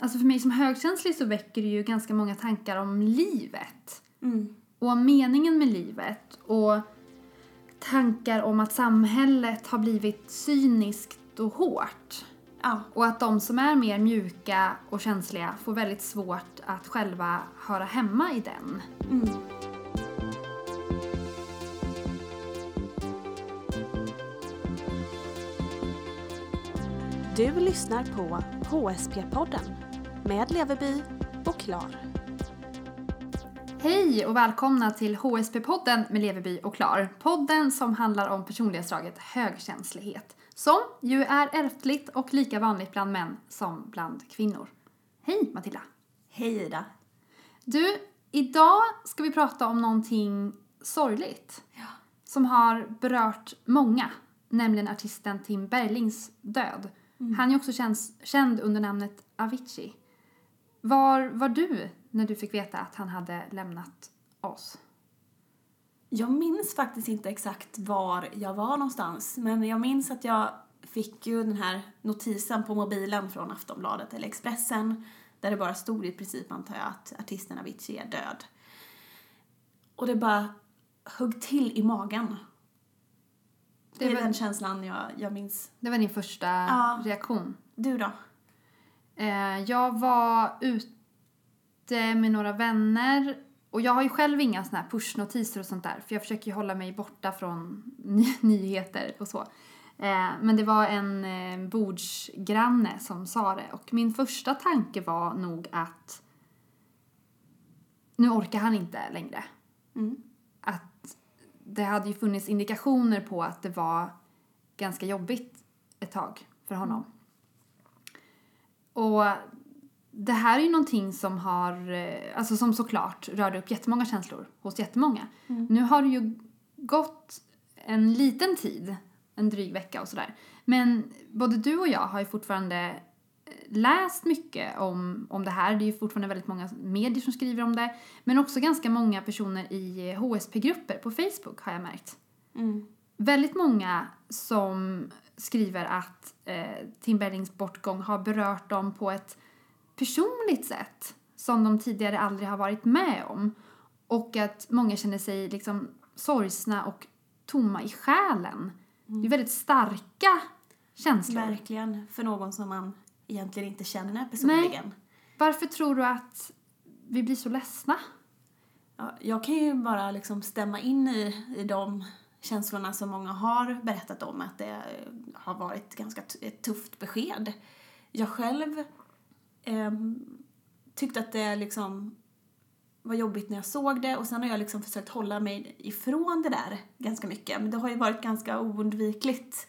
Alltså för mig som högkänslig så väcker det ju ganska många tankar om livet. Mm. Och om meningen med livet. Och tankar om att samhället har blivit cyniskt och hårt. Ja. Och att de som är mer mjuka och känsliga får väldigt svårt att själva höra hemma i den. Mm. Du lyssnar på HSP-podden med Leveby och Klar. Hej och välkomna till HSP-podden med Leveby och Klar. Podden som handlar om personlighetsdraget högkänslighet. Som ju är ärftligt och lika vanligt bland män som bland kvinnor. Hej Matilda. Hej Ida. Du, idag ska vi prata om någonting sorgligt. Ja. Som har berört många. Nämligen artisten Tim Berglings död. Mm. Han är också känd under namnet Avicii. Var du när du fick veta att han hade lämnat oss? Jag minns faktiskt inte exakt var jag var någonstans. Men jag minns att jag fick ju den här notisen på mobilen från Aftonbladet eller Expressen. Där det bara stod i princip, antar jag, att artisten Avicii är död. Och det bara högg till i magen. Det är den känslan jag minns. Det var din första reaktion. Du då? Jag var ute med några vänner. Och jag har ju själv inga såna här pushnotiser och sånt där. För jag försöker ju hålla mig borta från nyheter och så. Men det var en bordsgranne som sa det. Och min första tanke var nog att nu orkar han inte längre. Mm. Det hade ju funnits indikationer på att det var ganska jobbigt ett tag för honom. Och det här är ju någonting som har, alltså som såklart rörde upp jättemånga känslor hos jättemånga. Mm. Nu har det ju gått en liten tid, en dryg vecka och sådär. Men både du och jag har ju fortfarande läst mycket om det här. Det är ju fortfarande väldigt många medier som skriver om det. Men också ganska många personer i HSP-grupper på Facebook har jag märkt. Mm. Väldigt många som skriver att Tim Berglings bortgång har berört dem på ett personligt sätt. Som de tidigare aldrig har varit med om. Och att många känner sig liksom sorgsna och tomma i själen. Mm. Det är väldigt starka känslor. Verkligen, för någon som man egentligen inte känner personligen. Nej. Varför tror du att vi blir så ledsna? Ja, jag kan ju bara liksom stämma in i de känslorna som många har berättat om. Att det har varit ganska ett tufft besked. Jag själv tyckte att det liksom var jobbigt när jag såg det. Och sen har jag liksom försökt hålla mig ifrån det där ganska mycket. Men det har ju varit ganska oundvikligt.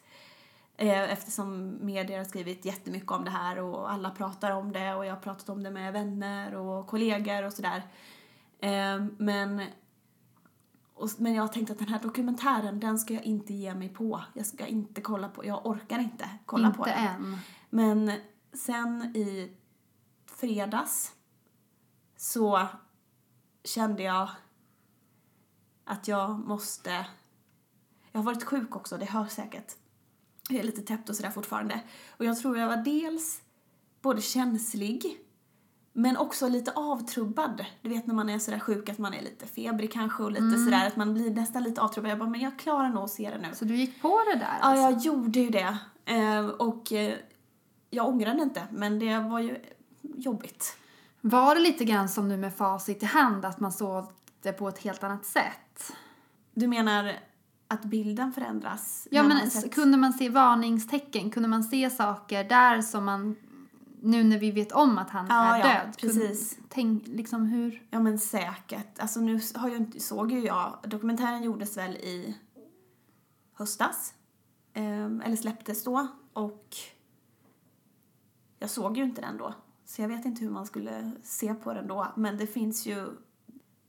Eftersom medier har skrivit jättemycket om det här och alla pratar om det och jag har pratat om det med vänner och kollegor och sådär. Men jag har tänkt att den här dokumentären, den ska jag inte ge mig på. Jag ska inte kolla på, jag orkar inte kolla på den. Inte än. Men sen i fredags så kände jag att jag måste, jag har varit sjuk också, det hörs säkert. Jag är lite täppt och sådär fortfarande. Och jag tror jag var dels både känslig men också lite avtrubbad. Du vet när man är sådär sjuk att man är lite febrig kanske och lite sådär att man blir nästan lite avtrubbad. Jag bara, men jag klarar nog att se det nu. Så du gick på det där? Alltså. Ja, jag gjorde ju det. Och jag ångrade inte, men det var ju jobbigt. Var det lite grann som nu med facit i hand att man såg det på ett helt annat sätt? Du menar att bilden förändras? Ja, men kunde man se varningstecken? Kunde man se saker där som man, nu när vi vet om att han är död? Precis. Tänk liksom hur? Ja, men säkert. Alltså nu såg ju jag, dokumentären gjordes väl i höstas. Eller släpptes då. Och jag såg ju inte den då. Så jag vet inte hur man skulle se på den då. Men det finns ju,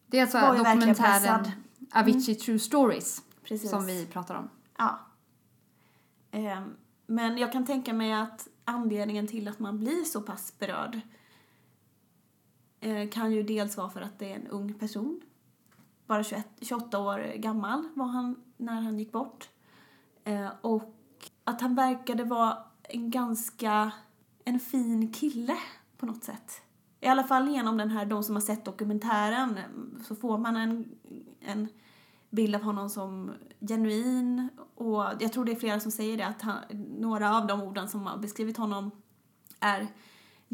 det är alltså dokumentären Avicii True Stories. Precis. Som vi pratar om. Ja. Men jag kan tänka mig att anledningen till att man blir så pass berörd kan ju dels vara för att det är en ung person. Bara 28 år gammal var han när han gick bort. Och att han verkade vara en fin kille på något sätt. I alla fall genom den här, de som har sett dokumentären, så får man en bild av honom som genuin. Och jag tror det är flera som säger det, att han, några av de orden som har beskrivit honom är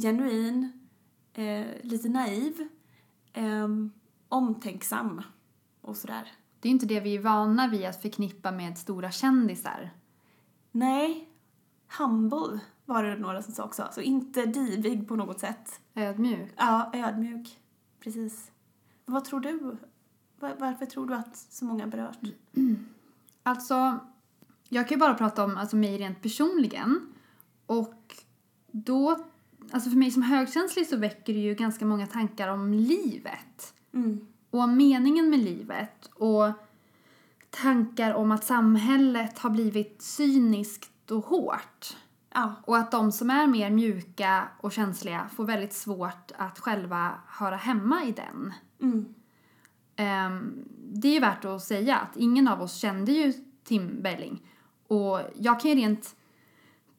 genuin, lite naiv, omtänksam och sådär. Det är inte det vi är vana vid att förknippa med stora kändisar. Nej, humble var det några som sa också. Så inte divig på något sätt. Ödmjuk. Ja, ödmjuk. Precis. Vad tror du? Varför tror du att så många berört? Alltså, jag kan ju bara prata om mig rent personligen. Och då, alltså för mig som högkänslig så väcker det ju ganska många tankar om livet. Mm. Och om meningen med livet. Och tankar om att samhället har blivit cyniskt och hårt. Ja. Och att de som är mer mjuka och känsliga får väldigt svårt att själva höra hemma i den. Mm. Det är ju värt att säga att ingen av oss kände ju Tim Bergling. Och jag kan ju rent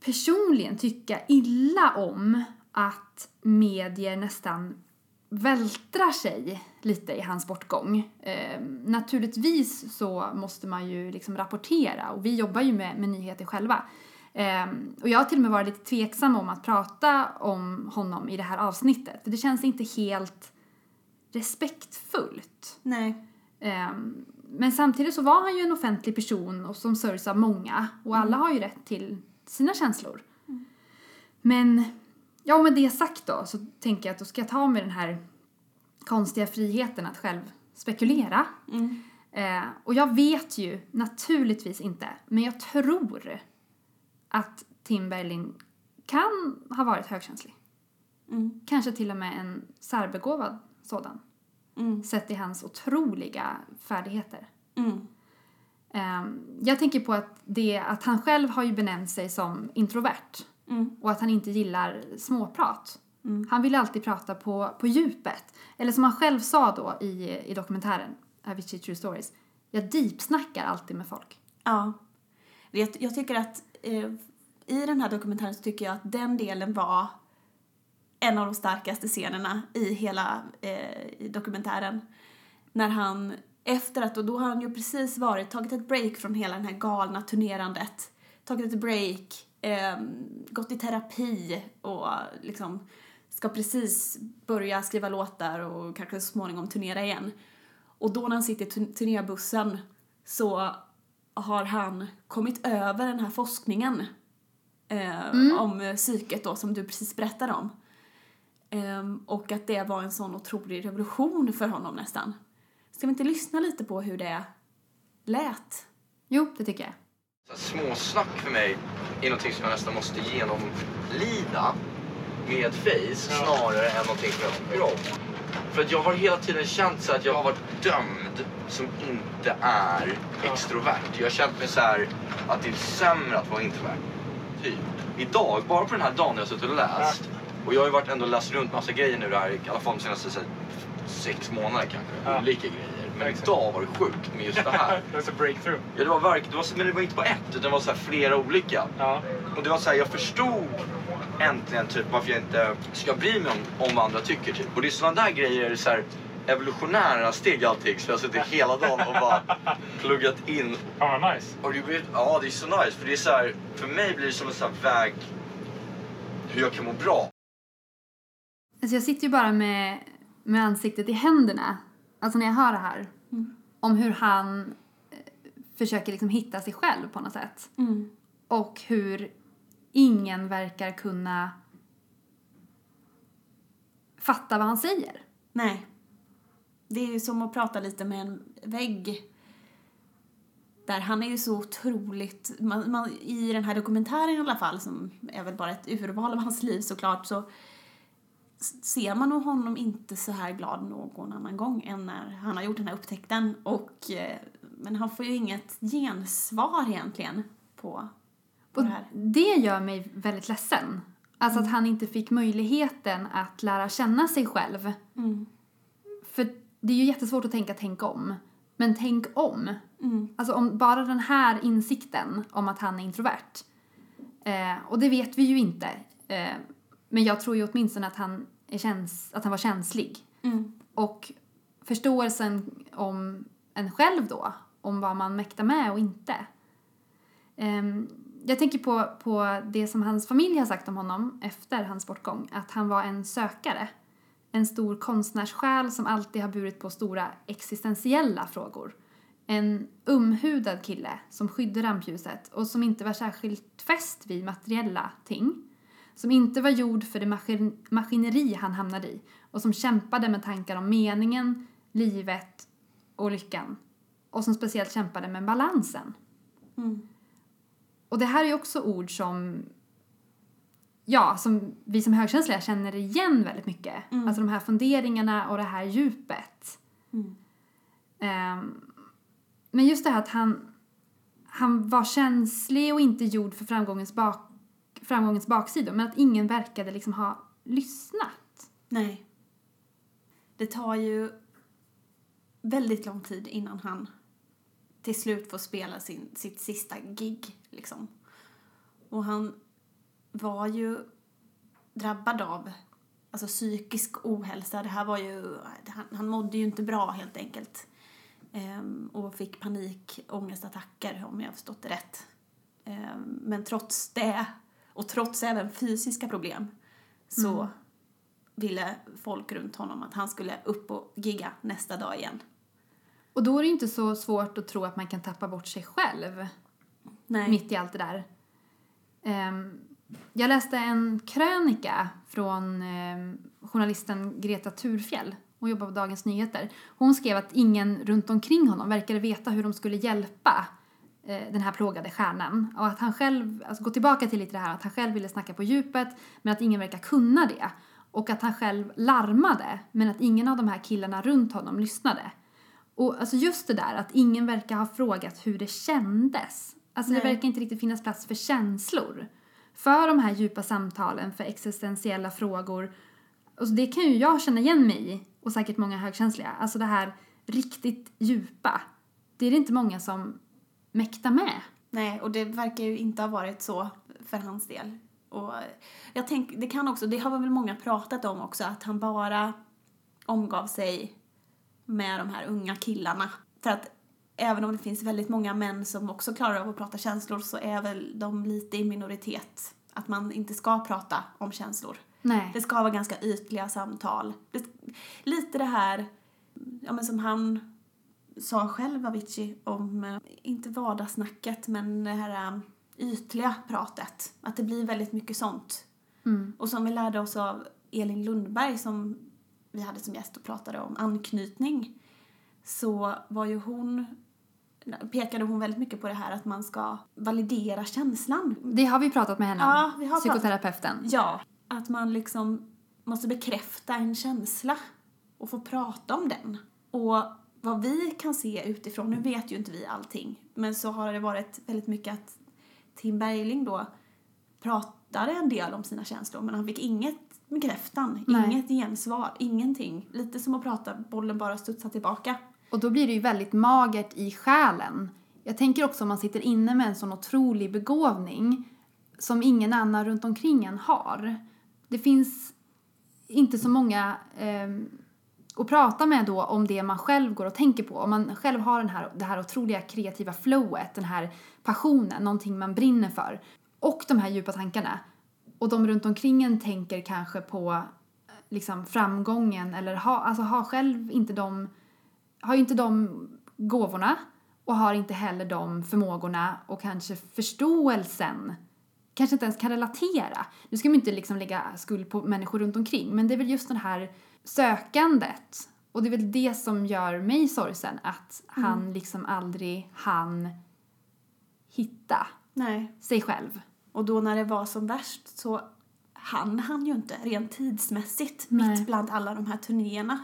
personligen tycka illa om att medier nästan vältrar sig lite i hans bortgång. Naturligtvis så måste man ju liksom rapportera, och vi jobbar ju med nyheter själva. Och jag har till och med varit lite tveksam om att prata om honom i det här avsnittet. För det känns inte helt respektfullt. Nej. Men samtidigt så var han ju en offentlig person och som sörjs av många. Och alla har ju rätt till sina känslor. Mm. Men ja, med det sagt då så tänker jag att då ska jag ta med den här konstiga friheten att själv spekulera. Mm. Och jag vet ju naturligtvis inte, men jag tror att Tim Bergling kan ha varit högkänslig. Mm. Kanske till och med en särbegåvad sådan. Mm. Sett i hans otroliga färdigheter. Mm. Jag tänker på att han själv har ju benämnt sig som introvert. Mm. Och att han inte gillar småprat. Mm. Han vill alltid prata på djupet. Eller som han själv sa då i dokumentären Avicii True Stories. Jag deepsnackar alltid med folk. Ja. Jag tycker att i den här dokumentären så tycker jag att den delen var en av de starkaste scenerna i hela dokumentären. När han, efter att, och då har han ju precis tagit ett break från hela den här galna turnerandet. Tagit ett break, gått i terapi och liksom ska precis börja skriva låtar och kanske så småningom turnera igen. Och då när han sitter i turnébussen så har han kommit över den här forskningen om psyket då, som du precis berättade om. Och att det var en sån otrolig revolution för honom nästan. Ska vi inte lyssna lite på hur det lät? Jo, det tycker jag. Småsnack för mig är någonting som jag nästan måste genomlida med face snarare än någonting som jag har gjort. För att jag har hela tiden känt så att jag har varit dömd som inte är extrovert. Jag har känt mig så här att det är sämre att vara introvert. Typ. Idag, bara på den här dagen jag har suttit och läst. Och jag har ju varit ändå läst runt massa grejer nu där, i alla fall de senaste 6 månader kanske. Ja. Olika grejer. Men idag var det sjukt med just det här. Det var en breakthrough. Ja, men det var inte bara ett, utan det var så här flera olika. Ja. Och det var så här, jag förstod äntligen typ varför jag inte ska bry mig om vad andra tycker typ. Och det är sådana där grejer, så här evolutionära steg allting. Så jag har suttit hela dagen och bara pluggat in. Ja, oh, nice. Och ja, det är så nice. För det är så här, för mig blir det som en sån här väg hur jag kan må bra. Alltså jag sitter ju bara med ansiktet i händerna. Alltså när jag hör det här. Mm. Om hur han försöker liksom hitta sig själv på något sätt. Mm. Och hur ingen verkar kunna fatta vad han säger. Nej. Det är ju som att prata lite med en vägg. Där han är ju så otroligt... I den här dokumentären i alla fall, som är väl bara ett urval av hans liv såklart, så ser man nog honom inte så här glad någon annan gång än när han har gjort den här upptäckten. Men han får ju inget gensvar egentligen på det här. Det gör mig väldigt ledsen. Alltså att han inte fick möjligheten att lära känna sig själv. Mm. För det är ju jättesvårt att tänk om. Men tänk om. Mm. Alltså om bara den här insikten om att han är introvert. Och det vet vi ju inte. Men jag tror ju åtminstone att han var känslig. Mm. Och förståelsen om en själv då, om vad man mäktar med och inte. Jag tänker på det som hans familj har sagt om honom efter hans bortgång. Att han var en sökare. En stor konstnärssjäl som alltid har burit på stora existentiella frågor. En umhudad kille som skydde rampljuset och som inte var särskilt fäst vid materiella ting. Som inte var gjord för det maskineri han hamnade i. Och som kämpade med tankar om meningen, livet och lyckan. Och som speciellt kämpade med balansen. Mm. Och det här är ju också ord som... Ja, som vi som högkänsliga känner igen väldigt mycket. Mm. Alltså de här funderingarna och det här djupet. Mm. Men just det här att han var känslig och inte gjord för framgångens baksidor. Men att ingen verkade liksom ha lyssnat. Nej. Det tar ju väldigt lång tid innan han till slut får spela sitt sista gig. Liksom. Och han var ju drabbad av alltså psykisk ohälsa. Det här var ju... Han mådde ju inte bra helt enkelt. Och fick panikångestattacker om jag har förstått det rätt. Men trots det och trots även fysiska problem så ville folk runt honom att han skulle upp och gigga nästa dag igen. Och då är det inte så svårt att tro att man kan tappa bort sig själv. Nej. Mitt i allt det där. Jag läste en krönika från journalisten Greta Turfjäll. Hon jobbar på Dagens Nyheter. Hon skrev att ingen runt omkring honom verkade veta hur de skulle hjälpa den här plågade stjärnan. Och att han själv, alltså gå tillbaka till lite det här, att han själv ville snacka på djupet men att ingen verkar kunna det. Och att han själv larmade men att ingen av de här killarna runt honom lyssnade. Och alltså just det där att ingen verkar ha frågat hur det kändes. Alltså det verkar inte riktigt finnas plats för känslor. För de här djupa samtalen, för existentiella frågor. Alltså det kan ju jag känna igen mig i. Och säkert många högkänsliga. Alltså det här riktigt djupa. Det är det inte många som mäktar med. Nej, och det verkar ju inte ha varit så för hans del. Och jag tänker, det kan också, det har väl många pratat om också. Att han bara omgav sig med de här unga killarna. För att även om det finns väldigt många män som också klarar av att prata känslor så är väl de lite i minoritet. Att man inte ska prata om känslor. Nej. Det ska vara ganska ytliga samtal. Lite det här ja, men som han sa själv, Avicii, om inte vardagssnacket men det här ytliga pratet. Att det blir väldigt mycket sånt. Mm. Och som vi lärde oss av Elin Lundberg som vi hade som gäst och pratade om anknytning. Så var ju hon... pekade hon väldigt mycket på det här att man ska validera känslan. Det har vi pratat med henne om, ja, vi har psykoterapeuten. Ja, att man liksom måste bekräfta en känsla och få prata om den. Och vad vi kan se utifrån, nu vet ju inte vi allting, men så har det varit väldigt mycket att Tim Bergling då pratade en del om sina känslor, men han fick inget bekräftan, inget gensvar, ingenting. Lite som att prata, bollen bara studsar tillbaka. Och då blir det ju väldigt magert i själen. Jag tänker också om man sitter inne med en sån otrolig begåvning som ingen annan runt omkring en har. Det finns inte så många att prata med då om det man själv går och tänker på. Om man själv har det här otroliga kreativa flowet, den här passionen, någonting man brinner för. Och de här djupa tankarna. Och de runt omkring en tänker kanske på liksom, framgången eller har själv inte de... har ju inte de gåvorna och har inte heller de förmågorna och kanske förståelsen. Kanske inte ens kan relatera. Nu ska man inte liksom lägga skuld på människor runt omkring. Men det är väl just det här sökandet. Och det är väl det som gör mig sorgsen. Att han liksom aldrig hann hitta sig själv. Och då när det var som värst så hann ju inte rent tidsmässigt. Mitt bland alla de här turnéerna.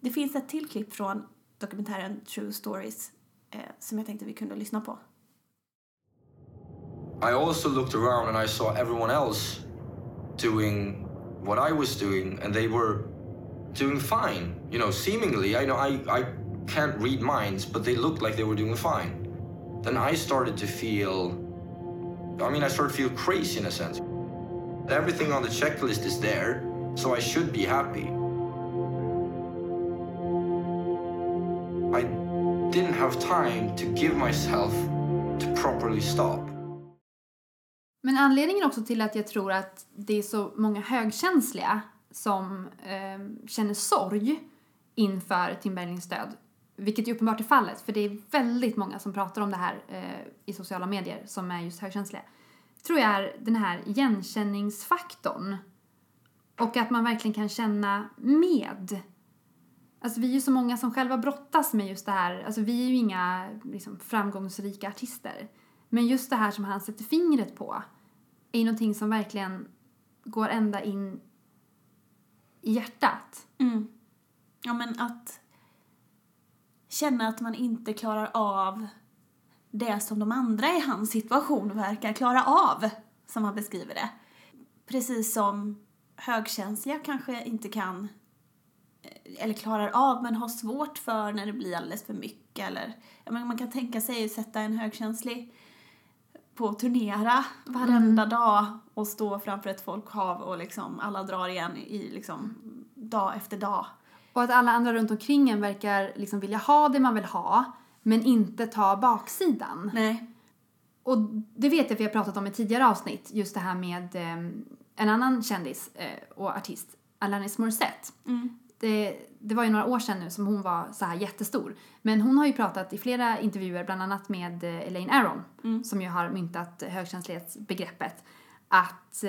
Det finns ett till klipp från dokumentären True Stories som jag tänkte vi kunde lyssna på. I also looked around and I saw everyone else doing what I was doing and they were doing fine, you know, seemingly. I know I can't read minds, but they looked like they were doing fine. Then I started to feel crazy in a sense. Everything on the checklist is there, so I should be happy. I didn't have time to give myself to properly stop. Men anledningen också till att jag tror att det är så många högkänsliga som känner sorg inför Tim Berglings död, vilket ju uppenbart är fallet, för det är väldigt många som pratar om det här i sociala medier som är just högkänsliga, tror jag är den här igenkänningsfaktorn. Och att man verkligen kan känna med. Alltså vi är ju så många som själva brottas med just det här. Alltså vi är ju inga liksom, framgångsrika artister. Men just det här som han sätter fingret på är någonting som verkligen går ända in i hjärtat. Mm. Ja, men att känna att man inte klarar av det som de andra i hans situation verkar klara av, som han beskriver det. Precis som högkänsliga kanske inte kan, eller klarar av, men har svårt för när det blir alldeles för mycket. Eller, man kan tänka sig att sätta en högkänslig på att turnera varenda dag och stå framför ett folkhav och liksom alla drar igen i liksom dag efter dag. Och att alla andra runt omkring en verkar liksom vilja ha det man vill ha, men inte ta baksidan. Nej. Och det vet jag för jag pratat om i tidigare avsnitt. Just det här med en annan kändis och artist, Alanis Morissette. Mm. Det var ju några år sedan nu som hon var så här jättestor. Men hon har ju pratat i flera intervjuer, bland annat med Elaine Aron. Mm. Som ju har myntat högkänslighetsbegreppet. Att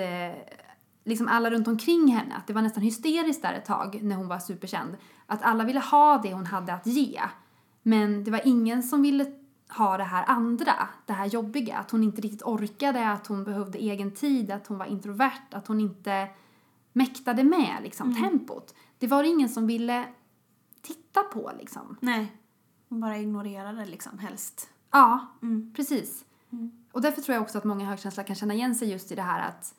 liksom alla runt omkring henne, att det var nästan hysteriskt där ett tag när hon var superkänd. Att alla ville ha det hon hade att ge. Men det var ingen som ville ha det här andra, det här jobbiga. Att hon inte riktigt orkade, att hon behövde egen tid, att hon var introvert, att hon inte mäktade med liksom, tempot. Det var ingen som ville titta på liksom. Nej, hon bara ignorerade liksom helst. Ja, precis. Mm. Och därför tror jag också att många högkänsliga kan känna igen sig just i det här att,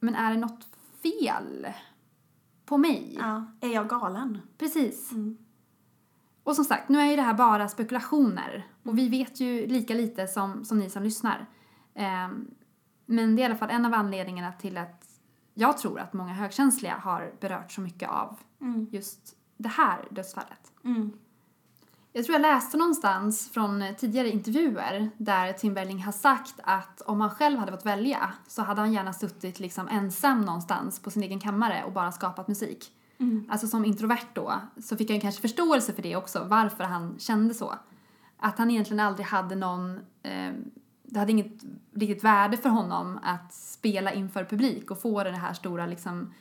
men är det något fel på mig? Ja, är jag galen? Precis. Mm. Och som sagt, nu är ju det här bara spekulationer. Och vi vet ju lika lite som ni som lyssnar. Men det är i alla fall en av anledningarna till att jag tror att många högkänsliga har berört så mycket av just det här dödsfallet. Mm. Jag tror jag läste någonstans från tidigare intervjuer där Tim Bergling har sagt att om han själv hade fått välja så hade han gärna suttit liksom ensam någonstans på sin egen kammare och bara skapat musik. Mm. Alltså som introvert då så fick han kanske förståelse för det också, varför han kände så. Att han egentligen aldrig hade någon, det hade inget riktigt värde för honom att spela inför publik och få den här stora liksom,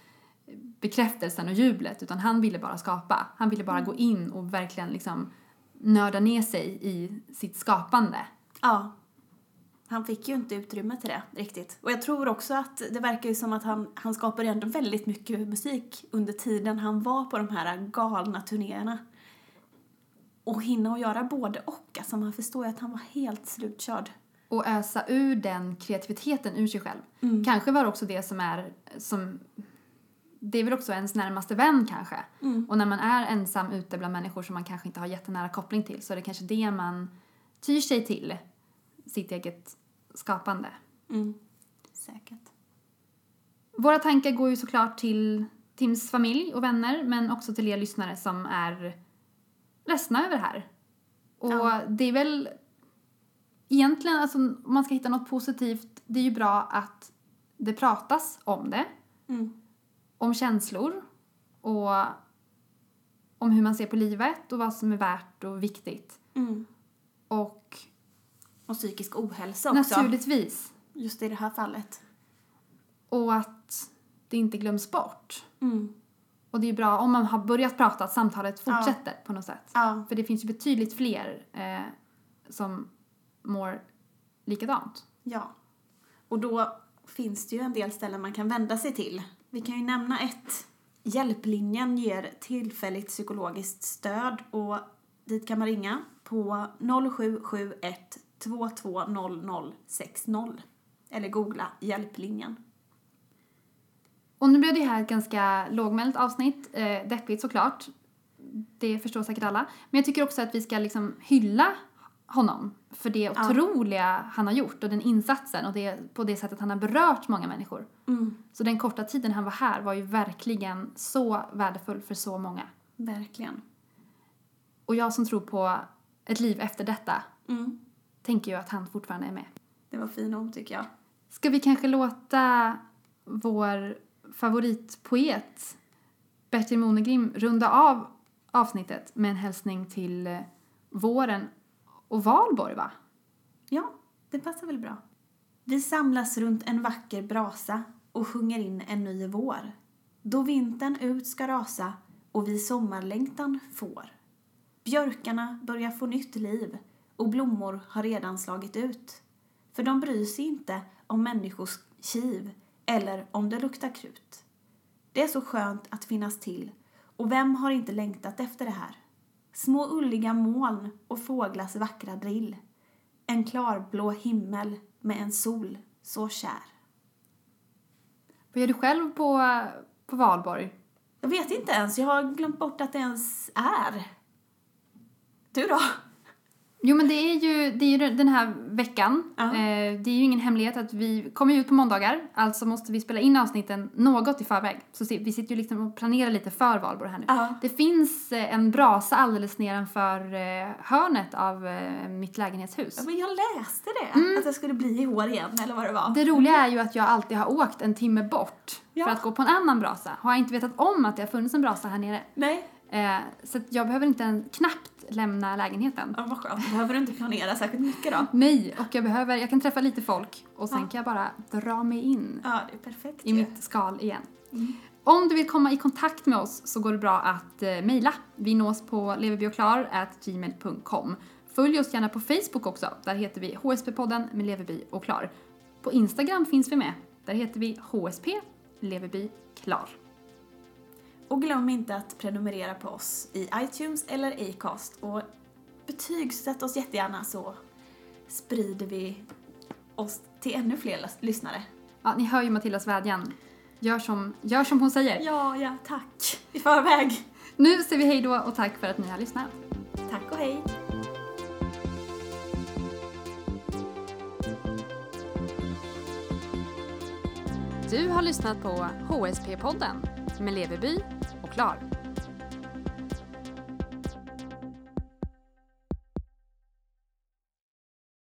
bekräftelsen och jublet, utan han ville bara skapa. Han ville bara gå in och verkligen liksom nörda ner sig i sitt skapande. Ja, han fick ju inte utrymme till det riktigt. Och jag tror också att det verkar ju som att han skapade ändå väldigt mycket musik under tiden han var på de här galna turnéerna. Och hinna och göra både och. Alltså man förstår ju att han var helt slutkörd. Och ösa ur den kreativiteten ur sig själv. Mm. Kanske var också det som är, som det är väl också ens närmaste vän kanske. Mm. Och när man är ensam ute bland människor som man kanske inte har jättenära koppling till, så är det kanske det man tyr sig till, sitt eget skapande. Mm. Säkert. Våra tankar går ju såklart till Tims familj och vänner, men också till er lyssnare som är ledsna över det här. Och det är väl egentligen, alltså, om man ska hitta något positivt, det är ju bra att det pratas om det. Mm. Om känslor och om hur man ser på livet och vad som är värt och viktigt. Mm. Och psykisk ohälsa också. Naturligtvis. Just i det här fallet. Och att det inte glöms bort. Mm. Och det är bra om man har börjat prata att samtalet fortsätter på något sätt. Ja. För det finns ju betydligt fler som mår likadant. Ja. Och då finns det ju en del ställen man kan vända sig till. Vi kan ju nämna ett. Hjälplinjen ger tillfälligt psykologiskt stöd. Och dit kan man ringa på 0771 220060 eller googla hjälplinjen. Och nu blev det här ett ganska lågmält avsnitt, deppigt såklart, det förstår säkert alla, men jag tycker också att vi ska liksom hylla honom för det otroliga han har gjort och den insatsen och det, på det sättet han har berört många människor. Mm. Så den korta tiden han var här var ju verkligen så värdefull för så många. Verkligen. Och jag som tror på ett liv efter detta tänker ju att han fortfarande är med. Det var fint om, tycker jag. Ska vi kanske låta vår favoritpoet Bertil Monegrim runda av avsnittet med en hälsning till våren och Valborg, va? Ja, det passar väl bra. Vi samlas runt en vacker brasa och sjunger in en ny vår. Då vintern ut ska rasa och vi sommarlängtan får. Björkarna börjar få nytt liv och blommor har redan slagit ut. För de bryr sig inte om människors kiv eller om det luktar krut. Det är så skönt att finnas till och vem har inte längtat efter det här? Små ulliga moln och fåglars vackra drill. En klarblå himmel med en sol så kär. Vad gör du själv på Valborg? Jag vet inte ens, jag har glömt bort att det ens är. Du då? Jo, men det är ju den här veckan. Uh-huh. Det är ju ingen hemlighet att vi kommer ut på måndagar. Alltså måste vi spela in avsnitten något i förväg. Så vi sitter ju liksom och planerar lite för Valborg här nu. Uh-huh. Det finns en brasa alldeles nedanför hörnet av mitt lägenhetshus. Ja, men jag läste det. Att jag skulle bli i hår igen, eller vad det var. Det roliga är ju att jag alltid har åkt en timme bort för att gå på en annan brasa. Har jag inte vetat om att det har funnits en brasa här nere? Nej. Så att jag behöver inte knappt lämna lägenheten. Ja, vad skönt. Behöver du inte planera särskilt mycket då? Nej, och jag kan träffa lite folk. Och sen kan jag bara dra mig in det är perfekt, i mitt skal igen. Mm. Om du vill komma i kontakt med oss så går det bra att mejla. Vi nås på levebyoklar@gmail.com. Följ oss gärna på Facebook också. Där heter vi HSP-podden med Leveby och Klar. På Instagram finns vi med. Där heter vi HSP Leveby Klar. Och glöm inte att prenumerera på oss i iTunes eller Acast. Och betygsätt oss jättegärna så sprider vi oss till ännu fler lyssnare. Ja, ni hör ju Matildas vädjan. Gör som hon säger. Ja, tack. I förväg. Nu säger vi hej då och tack för att ni har lyssnat. Tack och hej. Du har lyssnat på HSP-podden med Leveby och Klar.